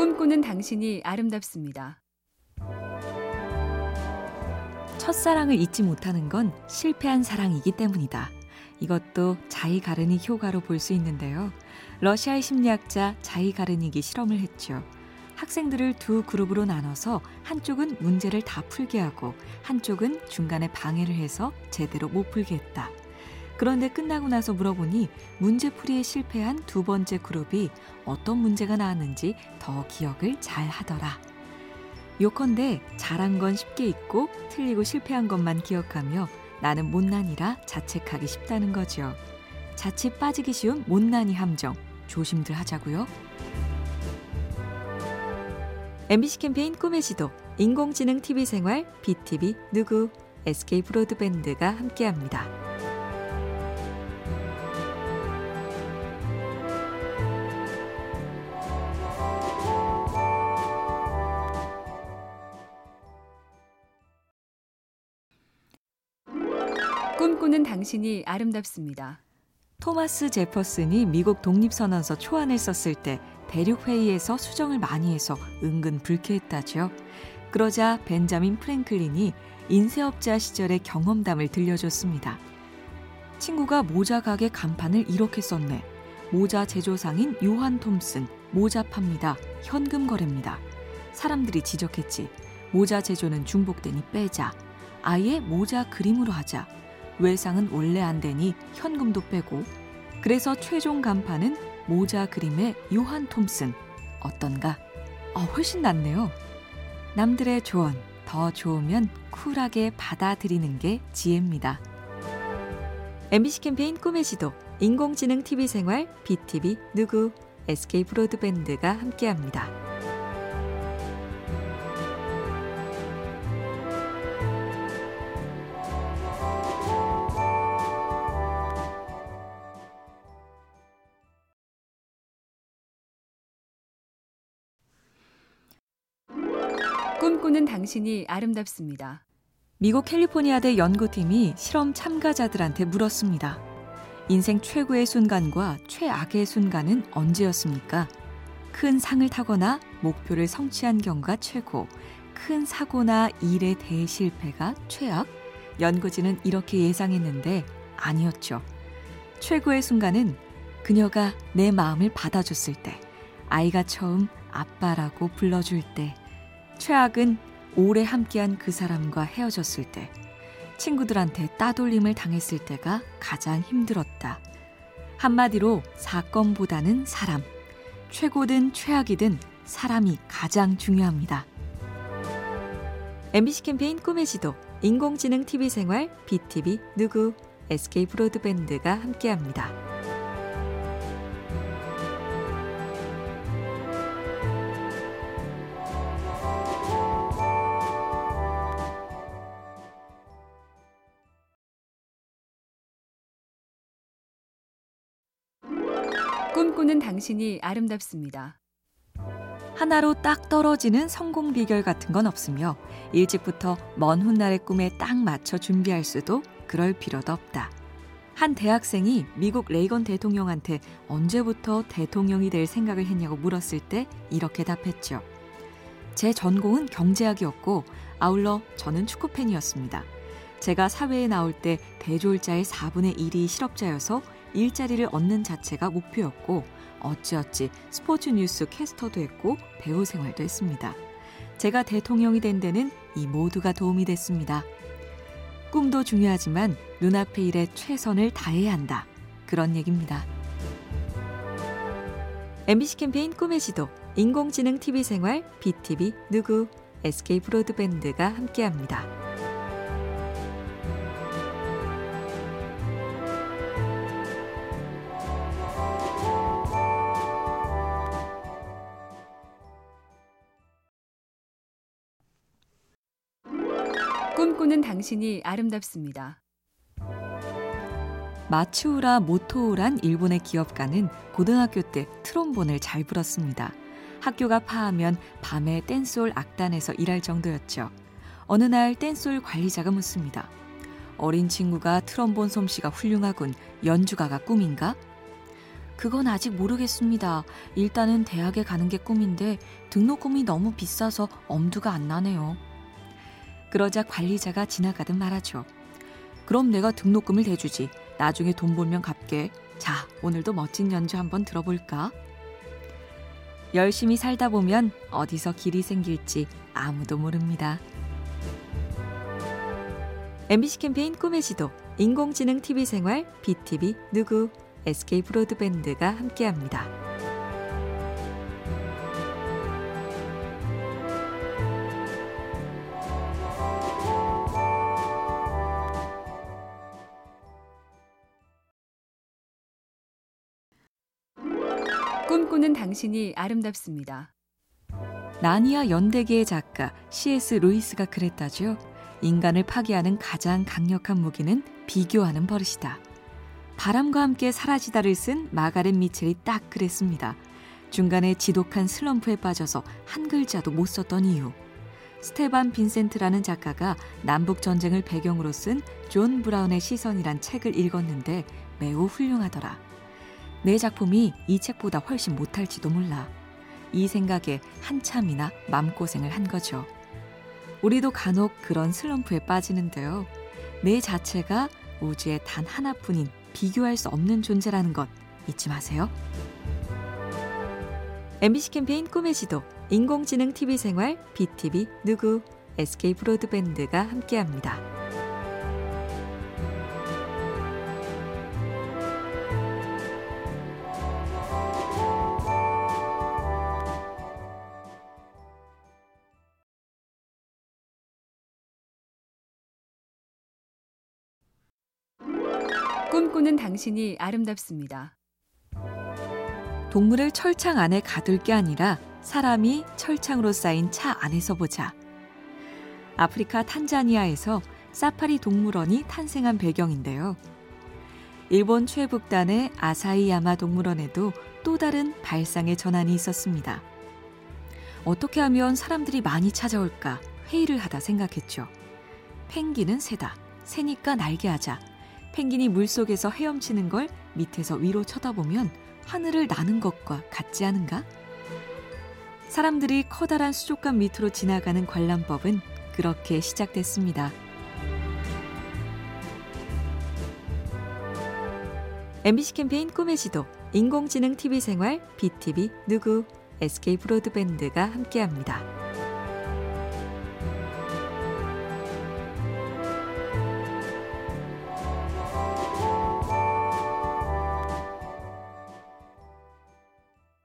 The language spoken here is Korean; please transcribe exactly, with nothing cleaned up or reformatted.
꿈꾸는 당신이 아름답습니다. 첫사랑을 잊지 못하는 건 실패한 사랑이기 때문이다. 이것도 자이가르닉 효과로 볼 수 있는데요. 러시아의 심리학자 자이가르닉이 실험을 했죠. 학생들을 두 그룹으로 나눠서 한쪽은 문제를 다 풀게 하고 한쪽은 중간에 방해를 해서 제대로 못 풀게 했다. 그런데 끝나고 나서 물어보니 문제풀이에 실패한 두 번째 그룹이 어떤 문제가 나왔는지 더 기억을 잘 하더라. 요컨대 잘한 건 쉽게 잊고 틀리고 실패한 것만 기억하며 나는 못난이라 자책하기 쉽다는 거죠. 자칫 빠지기 쉬운 못난이 함정 조심들 하자고요. 엠비씨 캠페인 꿈의 지도, 인공지능 티비 생활, 비티비 누구, 에스케이 브로드밴드가 함께합니다. 꿈꾸는 당신이 아름답습니다. 토마스 제퍼슨이 미국 독립선언서 초안을 썼을 때 대륙회의에서 수정을 많이 해서 은근 불쾌했다죠. 그러자 벤자민 프랭클린이 인쇄업자 시절의 경험담을 들려줬습니다. 친구가 모자 가게 간판을 이렇게 썼네. 모자 제조상인 요한 톰슨, 모자 팝니다. 현금 거래입니다. 사람들이 지적했지. 모자 제조는 중복되니 빼자. 아예 모자 그림으로 하자. 외상은 원래 안 되니 현금도 빼고. 그래서 최종 간판은 모자 그림의 요한 톰슨. 어떤가? 어, 훨씬 낫네요. 남들의 조언, 더 좋으면 쿨하게 받아들이는 게 지혜입니다. 엠비씨 캠페인 꿈의 지도, 인공지능 티비 생활, 비티비 누구, 에스케이 브로드밴드가 함께합니다. 꿈꾸는 당신이 아름답습니다. 미국 캘리포니아대 연구팀이 실험 참가자들한테 물었습니다. 인생 최고의 순간과 최악의 순간은 언제였습니까? 큰 상을 타거나 목표를 성취한 경우가 최고, 큰 사고나 일에 대해 실패가 최악? 연구진은 이렇게 예상했는데 아니었죠. 최고의 순간은 그녀가 내 마음을 받아줬을 때, 아이가 처음 아빠라고 불러줄 때, 최악은 오래 함께한 그 사람과 헤어졌을 때, 친구들한테 따돌림을 당했을 때가 가장 힘들었다. 한마디로 사건보다는 사람, 최고든 최악이든 사람이 가장 중요합니다. 엠비씨 캠페인 꿈의 지도, 인공지능 티비 생활, 비티비 누구, 에스케이 브로드밴드가 함께합니다. 꿈꾸는 당신이 아름답습니다. 하나로 딱 떨어지는 성공 비결 같은 건 없으며 일찍부터 먼 훗날의 꿈에 딱 맞춰 준비할 수도 그럴 필요도 없다. 한 대학생이 미국 레이건 대통령한테 언제부터 대통령이 될 생각을 했냐고 물었을 때 이렇게 답했죠. 제 전공은 경제학이었고 아울러 저는 축구팬이었습니다. 제가 사회에 나올 때 대졸자의 사분의 일이 실업자여서 일자리를 얻는 자체가 목표였고 어찌어찌 스포츠 뉴스 캐스터도 했고 배우 생활도 했습니다. 제가 대통령이 된 데는 이 모두가 도움이 됐습니다. 꿈도 중요하지만 눈앞의 일에 최선을 다해야 한다. 그런 얘기입니다. 엠비씨 캠페인 꿈의 지도, 인공지능 티비 생활, 비티비 누구, 에스케이 브로드밴드가 함께합니다. 꿈꾸는 당신이 아름답습니다. 마츠우라 모토오란 일본의 기업가는 고등학교 때 트롬본을 잘 불었습니다. 학교가 파하면 밤에 댄스홀 악단에서 일할 정도였죠. 어느 날 댄스홀 관리자가 묻습니다. 어린 친구가 트롬본 솜씨가 훌륭하군. 연주가가 꿈인가? 그건 아직 모르겠습니다. 일단은 대학에 가는 게 꿈인데 등록금이 너무 비싸서 엄두가 안 나네요. 그러자 관리자가 지나가듯 말하죠. 그럼 내가 등록금을 대주지. 나중에 돈 벌면 갚게. 자, 오늘도 멋진 연주 한번 들어볼까? 열심히 살다 보면 어디서 길이 생길지 아무도 모릅니다. 엠비씨 캠페인 꿈의 지도, 인공지능 티비 생활, 비티비 누구, 에스케이 브로드밴드가 함께합니다. 꿈꾸는 당신이 아름답습니다. 나니아 연대기의 작가 씨에스 루이스가 그랬다죠. 인간을 파괴하는 가장 강력한 무기는 비교하는 버릇이다. 바람과 함께 사라지다를 쓴 마가렛 미첼이 딱 그랬습니다. 중간에 지독한 슬럼프에 빠져서 한 글자도 못 썼던 이유. 스테반 빈센트라는 작가가 남북전쟁을 배경으로 쓴 존 브라운의 시선이란 책을 읽었는데 매우 훌륭하더라. 내 작품이 이 책보다 훨씬 못할지도 몰라. 이 생각에 한참이나 맘고생을 한 거죠. 우리도 간혹 그런 슬럼프에 빠지는데요. 내 자체가 우주의 단 하나뿐인 비교할 수 없는 존재라는 것 잊지 마세요. 엠비씨 캠페인 꿈의 지도, 인공지능 티비 생활, 비티비 누구, 에스케이 브로드밴드가 함께합니다. 꿈꾸는 당신이 아름답습니다. 동물을 철창 안에 가둘 게 아니라 사람이 철창으로 쌓인 차 안에서 보자. 아프리카 탄자니아에서 사파리 동물원이 탄생한 배경인데요. 일본 최북단의 아사히야마 동물원에도 또 다른 발상의 전환이 있었습니다. 어떻게 하면 사람들이 많이 찾아올까 회의를 하다 생각했죠. 펭귄은 새다. 새니까 날개하자. 펭귄이 물속에서 헤엄치는 걸 밑에서 위로 쳐다보면 하늘을 나는 것과 같지 않은가? 사람들이 커다란 수족관 밑으로 지나가는 관람법은 그렇게 시작됐습니다. 엠비씨 캠페인 꿈의 지도, 인공지능 티비 생활, 비티비 누구, 에스케이 브로드밴드가 함께합니다.